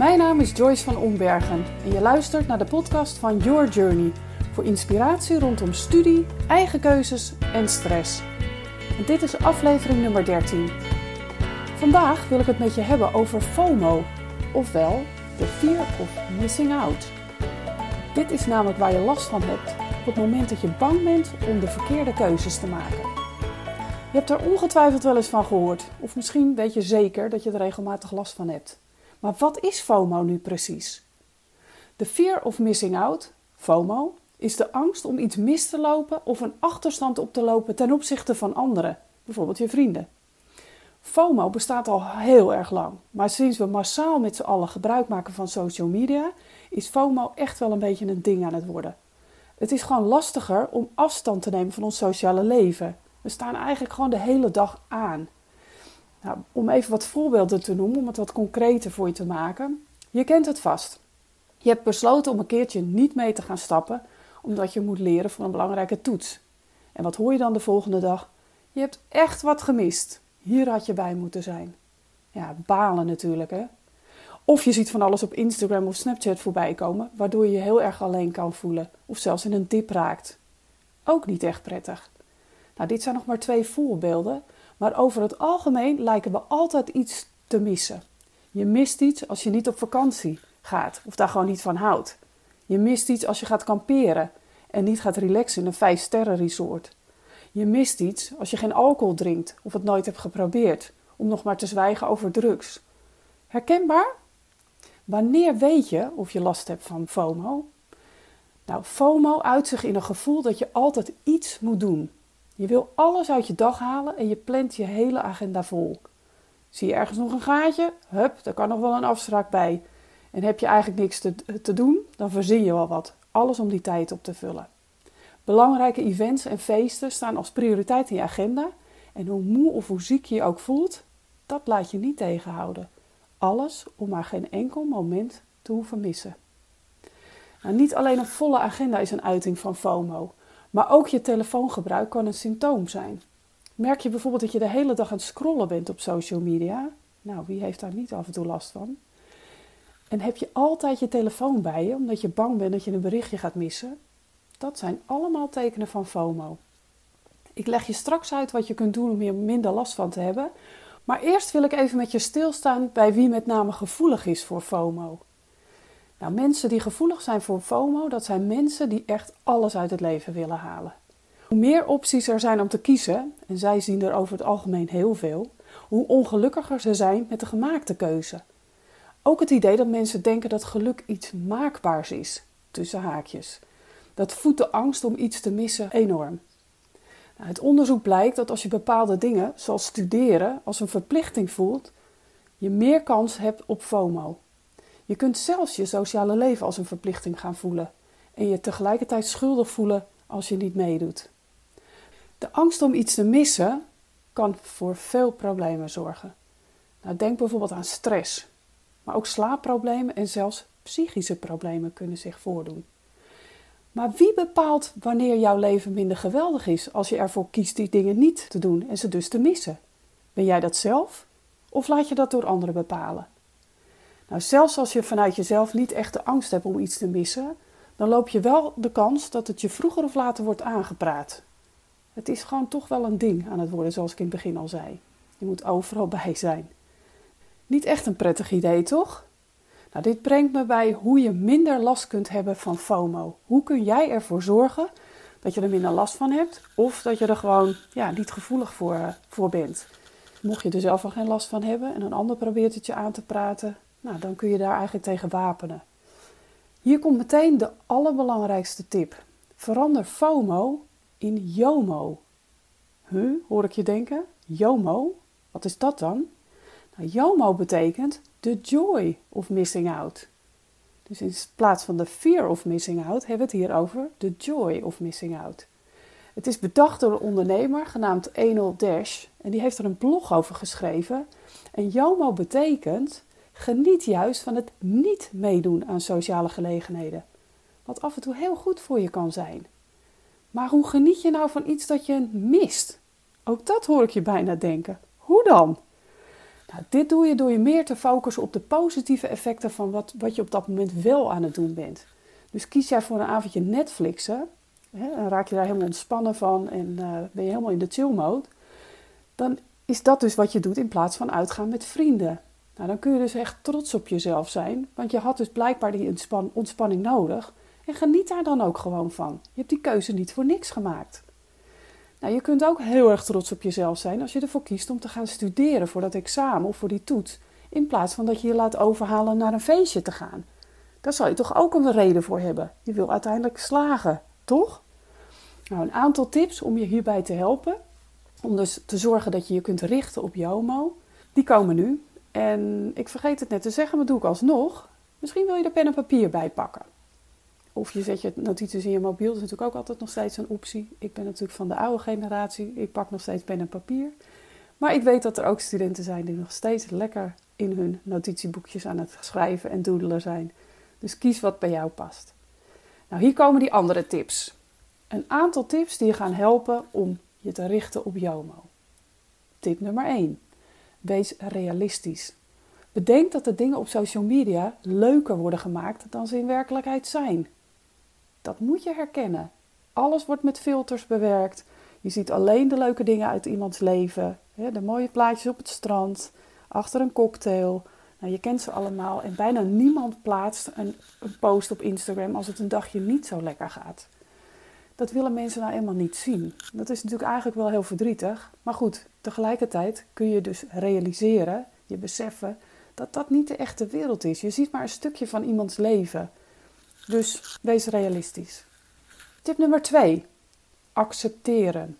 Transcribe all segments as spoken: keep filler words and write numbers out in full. Mijn naam is Joyce van Ombergen en je luistert naar de podcast van Your Journey voor inspiratie rondom studie, eigen keuzes en stress. En dit is aflevering nummer dertien. Vandaag wil ik het met je hebben over FOMO, ofwel de fear of missing out. Dit is namelijk waar je last van hebt op het moment dat je bang bent om de verkeerde keuzes te maken. Je hebt er ongetwijfeld wel eens van gehoord, of misschien weet je zeker dat je er regelmatig last van hebt. Maar wat is FOMO nu precies? De fear of missing out, FOMO, is de angst om iets mis te lopen of een achterstand op te lopen ten opzichte van anderen, bijvoorbeeld je vrienden. FOMO bestaat al heel erg lang, maar sinds we massaal met z'n allen gebruik maken van social media, is FOMO echt wel een beetje een ding aan het worden. Het is gewoon lastiger om afstand te nemen van ons sociale leven. We staan eigenlijk gewoon de hele dag aan. Nou, om even wat voorbeelden te noemen, om het wat concreter voor je te maken. Je kent het vast. Je hebt besloten om een keertje niet mee te gaan stappen, omdat je moet leren voor een belangrijke toets. En wat hoor je dan de volgende dag? Je hebt echt wat gemist. Hier had je bij moeten zijn. Ja, balen natuurlijk, hè. Of je ziet van alles op Instagram of Snapchat voorbij komen, waardoor je je heel erg alleen kan voelen. Of zelfs in een dip raakt. Ook niet echt prettig. Nou, dit zijn nog maar twee voorbeelden. Maar over het algemeen lijken we altijd iets te missen. Je mist iets als je niet op vakantie gaat of daar gewoon niet van houdt. Je mist iets als je gaat kamperen en niet gaat relaxen in een vijf sterren resort. Je mist iets als je geen alcohol drinkt of het nooit hebt geprobeerd, om nog maar te zwijgen over drugs. Herkenbaar? Wanneer weet je of je last hebt van FOMO? Nou, FOMO uit zich in een gevoel dat je altijd iets moet doen. Je wil alles uit je dag halen en je plant je hele agenda vol. Zie je ergens nog een gaatje? Hup, daar kan nog wel een afspraak bij. En heb je eigenlijk niks te, te doen? Dan verzin je wel wat. Alles om die tijd op te vullen. Belangrijke events en feesten staan als prioriteit in je agenda. En hoe moe of hoe ziek je je ook voelt, dat laat je niet tegenhouden. Alles om maar geen enkel moment te hoeven missen. Nou, niet alleen een volle agenda is een uiting van FOMO. Maar ook je telefoongebruik kan een symptoom zijn. Merk je bijvoorbeeld dat je de hele dag aan het scrollen bent op social media? Nou, wie heeft daar niet af en toe last van? En heb je altijd je telefoon bij je, omdat je bang bent dat je een berichtje gaat missen? Dat zijn allemaal tekenen van FOMO. Ik leg je straks uit wat je kunt doen om hier minder last van te hebben. Maar eerst wil ik even met je stilstaan bij wie met name gevoelig is voor FOMO. Nou, mensen die gevoelig zijn voor FOMO, dat zijn mensen die echt alles uit het leven willen halen. Hoe meer opties er zijn om te kiezen, en zij zien er over het algemeen heel veel, hoe ongelukkiger ze zijn met de gemaakte keuze. Ook het idee dat mensen denken dat geluk iets maakbaars is, tussen haakjes. Dat voedt de angst om iets te missen enorm. Nou, het onderzoek blijkt dat als je bepaalde dingen, zoals studeren, als een verplichting voelt, je meer kans hebt op FOMO. Je kunt zelfs je sociale leven als een verplichting gaan voelen en je tegelijkertijd schuldig voelen als je niet meedoet. De angst om iets te missen kan voor veel problemen zorgen. Nou, denk bijvoorbeeld aan stress, maar ook slaapproblemen en zelfs psychische problemen kunnen zich voordoen. Maar wie bepaalt wanneer jouw leven minder geweldig is als je ervoor kiest die dingen niet te doen en ze dus te missen? Ben jij dat zelf of laat je dat door anderen bepalen? Nou, zelfs als je vanuit jezelf niet echt de angst hebt om iets te missen, dan loop je wel de kans dat het je vroeger of later wordt aangepraat. Het is gewoon toch wel een ding aan het worden, zoals ik in het begin al zei. Je moet overal bij zijn. Niet echt een prettig idee, toch? Nou, dit brengt me bij hoe je minder last kunt hebben van FOMO. Hoe kun jij ervoor zorgen dat je er minder last van hebt of dat je er gewoon ja, niet gevoelig voor, voor bent? Mocht je er zelf al geen last van hebben en een ander probeert het je aan te praten, nou, dan kun je daar eigenlijk tegen wapenen. Hier komt meteen de allerbelangrijkste tip. Verander FOMO in JOMO. Huh, hoor ik je denken? JOMO? Wat is dat dan? Nou, JOMO betekent the joy of missing out. Dus in plaats van de fear of missing out hebben we het hier over the joy of missing out. Het is bedacht door een ondernemer genaamd Anil Dash. En die heeft er een blog over geschreven. En JOMO betekent: geniet juist van het niet meedoen aan sociale gelegenheden. Wat af en toe heel goed voor je kan zijn. Maar hoe geniet je nou van iets dat je mist? Ook dat hoor ik je bijna denken. Hoe dan? Nou, dit doe je door je meer te focussen op de positieve effecten van wat, wat je op dat moment wel aan het doen bent. Dus kies jij voor een avondje Netflixen, hè, dan raak je daar helemaal ontspannen van en uh, ben je helemaal in de chill mode. Dan is dat dus wat je doet in plaats van uitgaan met vrienden. Nou, dan kun je dus echt trots op jezelf zijn, want je had dus blijkbaar die ontspan- ontspanning nodig. En geniet daar dan ook gewoon van. Je hebt die keuze niet voor niks gemaakt. Nou, je kunt ook heel erg trots op jezelf zijn als je ervoor kiest om te gaan studeren voor dat examen of voor die toets. In plaats van dat je je laat overhalen naar een feestje te gaan. Daar zal je toch ook een reden voor hebben. Je wil uiteindelijk slagen, toch? Nou, een aantal tips om je hierbij te helpen. Om dus te zorgen dat je je kunt richten op JOMO. Die komen nu. En ik vergeet het net te zeggen, maar doe ik alsnog. Misschien wil je er pen en papier bij pakken. Of je zet je notities in je mobiel, dat is natuurlijk ook altijd nog steeds een optie. Ik ben natuurlijk van de oude generatie, ik pak nog steeds pen en papier. Maar ik weet dat er ook studenten zijn die nog steeds lekker in hun notitieboekjes aan het schrijven en doodelen zijn. Dus kies wat bij jou past. Nou, hier komen die andere tips. Een aantal tips die je gaan helpen om je te richten op JOMO. Tip nummer één. Wees realistisch. Bedenk dat de dingen op social media leuker worden gemaakt dan ze in werkelijkheid zijn. Dat moet je herkennen. Alles wordt met filters bewerkt. Je ziet alleen de leuke dingen uit iemands leven. De mooie plaatjes op het strand, achter een cocktail. Nou, je kent ze allemaal en bijna niemand plaatst een, een post op Instagram als het een dagje niet zo lekker gaat. Dat willen mensen nou helemaal niet zien. Dat is natuurlijk eigenlijk wel heel verdrietig. Maar goed, tegelijkertijd kun je dus realiseren, je beseffen dat dat niet de echte wereld is. Je ziet maar een stukje van iemands leven. Dus wees realistisch. Tip nummer twee. Accepteren.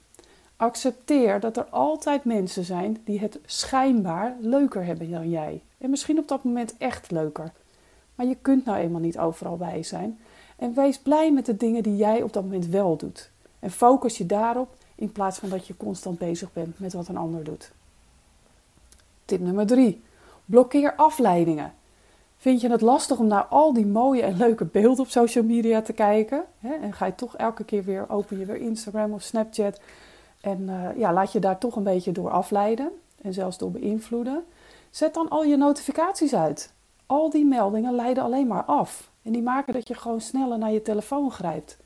Accepteer dat er altijd mensen zijn die het schijnbaar leuker hebben dan jij. En misschien op dat moment echt leuker. Maar je kunt nou eenmaal niet overal bij zijn. En wees blij met de dingen die jij op dat moment wel doet. En focus je daarop in plaats van dat je constant bezig bent met wat een ander doet. Tip nummer drie. Blokkeer afleidingen. Vind je het lastig om naar al die mooie en leuke beelden op social media te kijken? Hè? En ga je toch elke keer weer, open je weer Instagram of Snapchat. En uh, ja, laat je daar toch een beetje door afleiden. En zelfs door beïnvloeden. Zet dan al je notificaties uit. Al die meldingen leiden alleen maar af. En die maken dat je gewoon sneller naar je telefoon grijpt.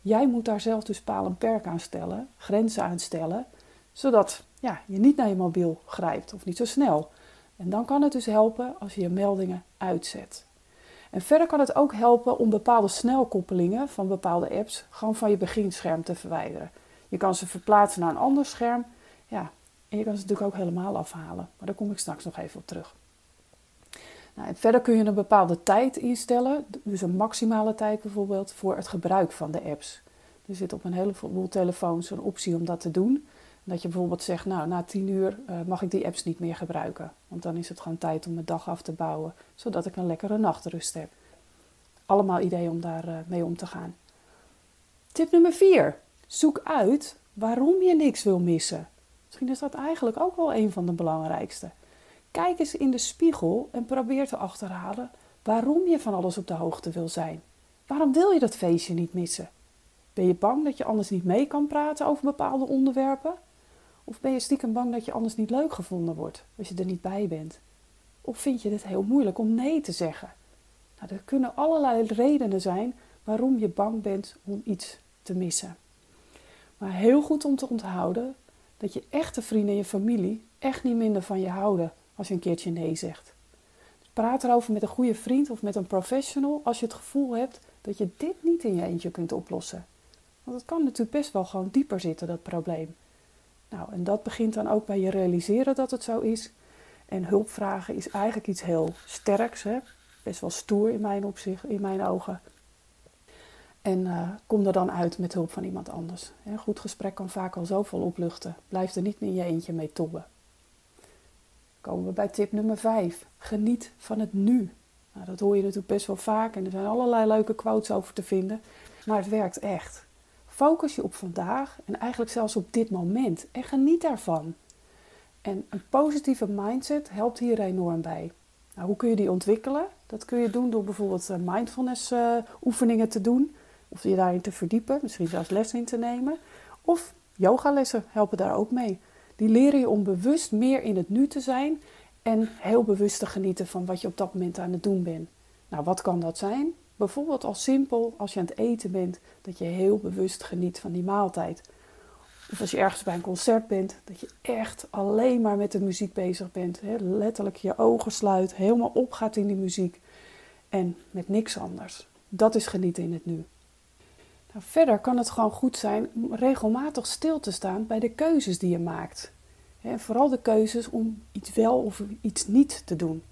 Jij moet daar zelf dus paal en perk aan stellen. Grenzen aan stellen. Zodat ja, je niet naar je mobiel grijpt. Of niet zo snel. En dan kan het dus helpen als je je meldingen uitzet. En verder kan het ook helpen om bepaalde snelkoppelingen van bepaalde apps gewoon van je beginscherm te verwijderen. Je kan ze verplaatsen naar een ander scherm. Ja, en je kan ze natuurlijk ook helemaal afhalen. Maar daar kom ik straks nog even op terug. Nou, en verder kun je een bepaalde tijd instellen. Dus een maximale tijd bijvoorbeeld voor het gebruik van de apps. Er zit op een heleboel telefoons een optie om dat te doen. Dat je bijvoorbeeld zegt, nou, na tien uur uh, mag ik die apps niet meer gebruiken. Want dan is het gewoon tijd om mijn dag af te bouwen, zodat ik een lekkere nachtrust heb. Allemaal ideeën om daar uh, mee om te gaan. Tip nummer vier. Zoek uit waarom je niks wil missen. Misschien is dat eigenlijk ook wel een van de belangrijkste. Kijk eens in de spiegel en probeer te achterhalen waarom je van alles op de hoogte wil zijn. Waarom wil je dat feestje niet missen? Ben je bang dat je anders niet mee kan praten over bepaalde onderwerpen? Of ben je stiekem bang dat je anders niet leuk gevonden wordt als je er niet bij bent? Of vind je het heel moeilijk om nee te zeggen? Nou, er kunnen allerlei redenen zijn waarom je bang bent om iets te missen. Maar heel goed om te onthouden dat je echte vrienden en je familie echt niet minder van je houden als je een keertje nee zegt. Dus praat erover met een goede vriend of met een professional als je het gevoel hebt dat je dit niet in je eentje kunt oplossen. Want het kan natuurlijk best wel gewoon dieper zitten, dat probleem. Nou, en dat begint dan ook bij je realiseren dat het zo is. En hulp vragen is eigenlijk iets heel sterks, hè? Best wel stoer in mijn opzicht, in mijn ogen. En uh, kom er dan uit met hulp van iemand anders. Een goed gesprek kan vaak al zoveel opluchten. Blijf er niet meer in je eentje mee tobben. Komen we bij tip nummer vijf. Geniet van het nu. Nou, dat hoor je natuurlijk best wel vaak en er zijn allerlei leuke quotes over te vinden. Maar het werkt echt. Focus je op vandaag en eigenlijk zelfs op dit moment en geniet daarvan. En een positieve mindset helpt hier enorm bij. Nou, hoe kun je die ontwikkelen? Dat kun je doen door bijvoorbeeld mindfulness uh, oefeningen te doen. Of je daarin te verdiepen, misschien zelfs les in te nemen. Of yogalessen helpen daar ook mee. Die leren je om bewust meer in het nu te zijn En heel bewust te genieten van wat je op dat moment aan het doen bent. Nou, wat kan dat zijn? Bijvoorbeeld al simpel, als je aan het eten bent, dat je heel bewust geniet van die maaltijd. Of als je ergens bij een concert bent, dat je echt alleen maar met de muziek bezig bent. Hè? Letterlijk je ogen sluit, helemaal opgaat in die muziek. En met niks anders. Dat is genieten in het nu. Nou, verder kan het gewoon goed zijn om regelmatig stil te staan bij de keuzes die je maakt. En vooral de keuzes om iets wel of iets niet te doen.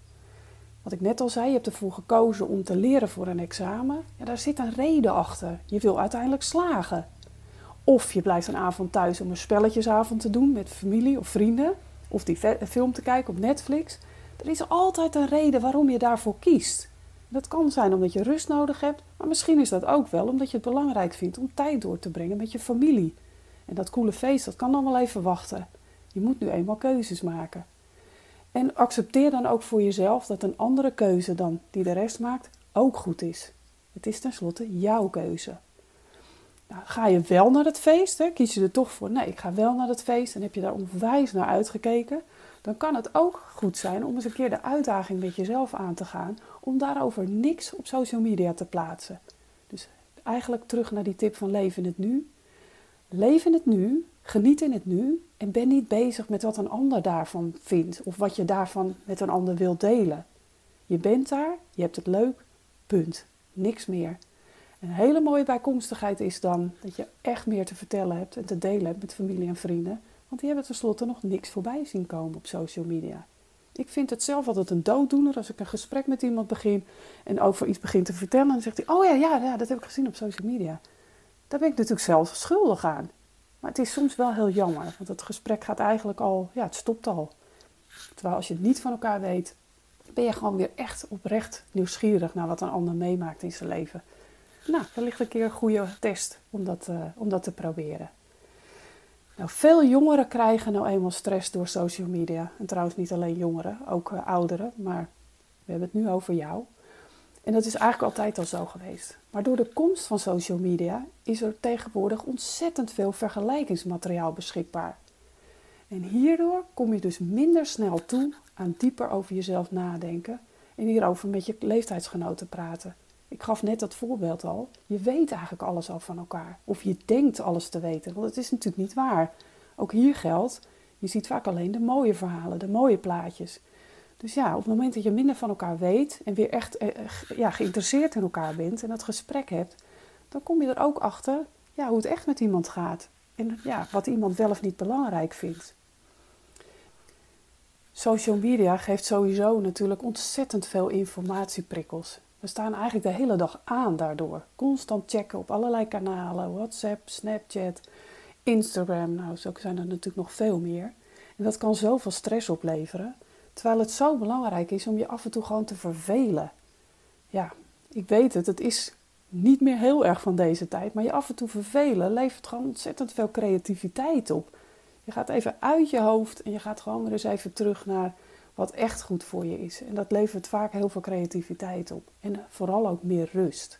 Wat ik net al zei, je hebt ervoor gekozen om te leren voor een examen. Ja, daar zit een reden achter. Je wil uiteindelijk slagen. Of je blijft een avond thuis om een spelletjesavond te doen met familie of vrienden. Of die film te kijken op Netflix. Er is altijd een reden waarom je daarvoor kiest. Dat kan zijn omdat je rust nodig hebt. Maar misschien is dat ook wel omdat je het belangrijk vindt om tijd door te brengen met je familie. En dat coole feest, dat kan dan wel even wachten. Je moet nu eenmaal keuzes maken. En accepteer dan ook voor jezelf dat een andere keuze dan die de rest maakt ook goed is. Het is tenslotte jouw keuze. Nou, ga je wel naar het feest, hè? Kies je er toch voor, nee, ik ga wel naar het feest en heb je daar onwijs naar uitgekeken, dan kan het ook goed zijn om eens een keer de uitdaging met jezelf aan te gaan om daarover niks op social media te plaatsen. Dus eigenlijk terug naar die tip van leef in het nu. Leef in het nu, geniet in het nu en ben niet bezig met wat een ander daarvan vindt of wat je daarvan met een ander wilt delen. Je bent daar, je hebt het leuk, punt. Niks meer. Een hele mooie bijkomstigheid is dan dat je echt meer te vertellen hebt en te delen hebt met familie en vrienden. Want die hebben tenslotte nog niks voorbij zien komen op social media. Ik vind het zelf altijd een dooddoener als ik een gesprek met iemand begin en over iets begin te vertellen. En dan zegt hij, oh ja, ja, ja, dat heb ik gezien op social media. Daar ben ik natuurlijk zelf schuldig aan. Maar het is soms wel heel jammer, want het gesprek gaat eigenlijk al, ja, het stopt al. Terwijl als je het niet van elkaar weet, ben je gewoon weer echt oprecht nieuwsgierig naar wat een ander meemaakt in zijn leven. Nou, wellicht een keer een goede test om dat, uh, om dat te proberen. Nou, veel jongeren krijgen nou eenmaal stress door social media. En trouwens niet alleen jongeren, ook uh, ouderen. Maar we hebben het nu over jou. En dat is eigenlijk altijd al zo geweest. Maar door de komst van social media is er tegenwoordig ontzettend veel vergelijkingsmateriaal beschikbaar. En hierdoor kom je dus minder snel toe aan dieper over jezelf nadenken. En hierover met je leeftijdsgenoten praten. Ik gaf net dat voorbeeld al. Je weet eigenlijk alles al van elkaar. Of je denkt alles te weten, want het is natuurlijk niet waar. Ook hier geldt, je ziet vaak alleen de mooie verhalen, de mooie plaatjes. Dus ja, op het moment dat je minder van elkaar weet en weer echt ja, geïnteresseerd in elkaar bent en dat gesprek hebt, dan kom je er ook achter ja, hoe het echt met iemand gaat. En ja, wat iemand wel of niet belangrijk vindt. Social media geeft sowieso natuurlijk ontzettend veel informatieprikkels. We staan eigenlijk de hele dag aan daardoor. Constant checken op allerlei kanalen. WhatsApp, Snapchat, Instagram. Nou, zo zijn er natuurlijk nog veel meer. En dat kan zoveel stress opleveren. Terwijl het zo belangrijk is om je af en toe gewoon te vervelen. Ja, ik weet het. Het is niet meer heel erg van deze tijd. Maar je af en toe vervelen levert gewoon ontzettend veel creativiteit op. Je gaat even uit je hoofd en je gaat gewoon weer eens even terug naar wat echt goed voor je is. En dat levert vaak heel veel creativiteit op. En vooral ook meer rust.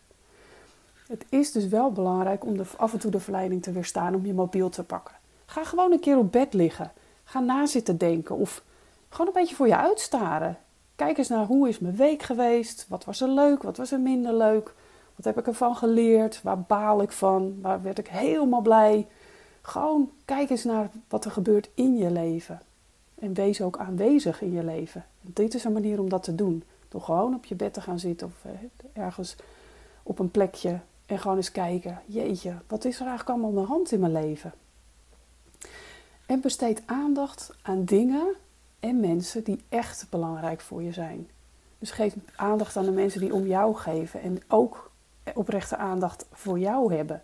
Het is dus wel belangrijk om de, af en toe de verleiding te weerstaan om je mobiel te pakken. Ga gewoon een keer op bed liggen. Ga na zitten denken. Of gewoon een beetje voor je uitstaren. Kijk eens naar hoe is mijn week geweest. Wat was er leuk? Wat was er minder leuk? Wat heb ik ervan geleerd? Waar baal ik van? Waar werd ik helemaal blij? Gewoon kijk eens naar wat er gebeurt in je leven. En wees ook aanwezig in je leven. Dit is een manier om dat te doen. Door gewoon op je bed te gaan zitten of ergens op een plekje. En gewoon eens kijken. Jeetje, wat is er eigenlijk allemaal aan de hand in mijn leven? En besteed aandacht aan dingen en mensen die echt belangrijk voor je zijn. Dus geef aandacht aan de mensen die om jou geven. En ook oprechte aandacht voor jou hebben.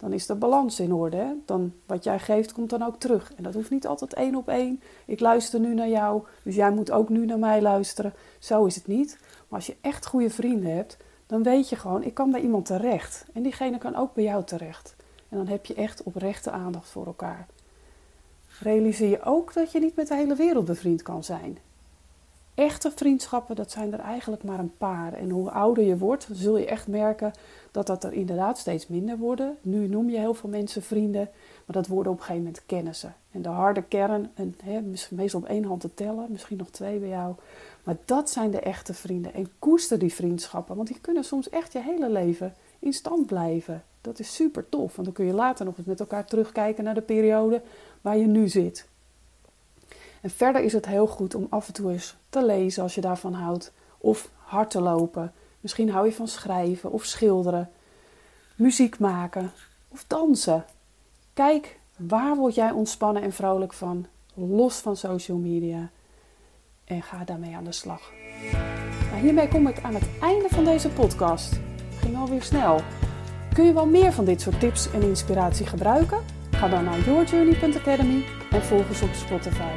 Dan is de balans in orde. Hè? Dan, wat jij geeft, komt dan ook terug. En dat hoeft niet altijd één op één. Ik luister nu naar jou, dus jij moet ook nu naar mij luisteren. Zo is het niet. Maar als je echt goede vrienden hebt, dan weet je gewoon, ik kan bij iemand terecht. En diegene kan ook bij jou terecht. En dan heb je echt oprechte aandacht voor elkaar. Realiseer je ook dat je niet met de hele wereld bevriend kan zijn. echte vriendschappen, dat zijn er eigenlijk maar een paar. En hoe ouder je wordt, zul je echt merken dat dat er inderdaad steeds minder worden. Nu noem je heel veel mensen vrienden, maar dat worden op een gegeven moment kennissen. En de harde kern, en, he, meestal op één hand te tellen, misschien nog twee bij jou. Maar dat zijn de echte vrienden. En koester die vriendschappen, want die kunnen soms echt je hele leven in stand blijven. Dat is super tof, want dan kun je later nog eens met elkaar terugkijken naar de periode waar je nu zit. En verder is het heel goed om af en toe eens te lezen als je daarvan houdt. Of hard te lopen. Misschien hou je van schrijven of schilderen. Muziek maken of dansen. Kijk, waar word jij ontspannen en vrolijk van? Los van social media. En ga daarmee aan de slag. Nou, hiermee kom ik aan het einde van deze podcast. Het ging alweer snel. Kun je wel meer van dit soort tips en inspiratie gebruiken? Ga dan naar your journey dot academy en volg ons op Spotify.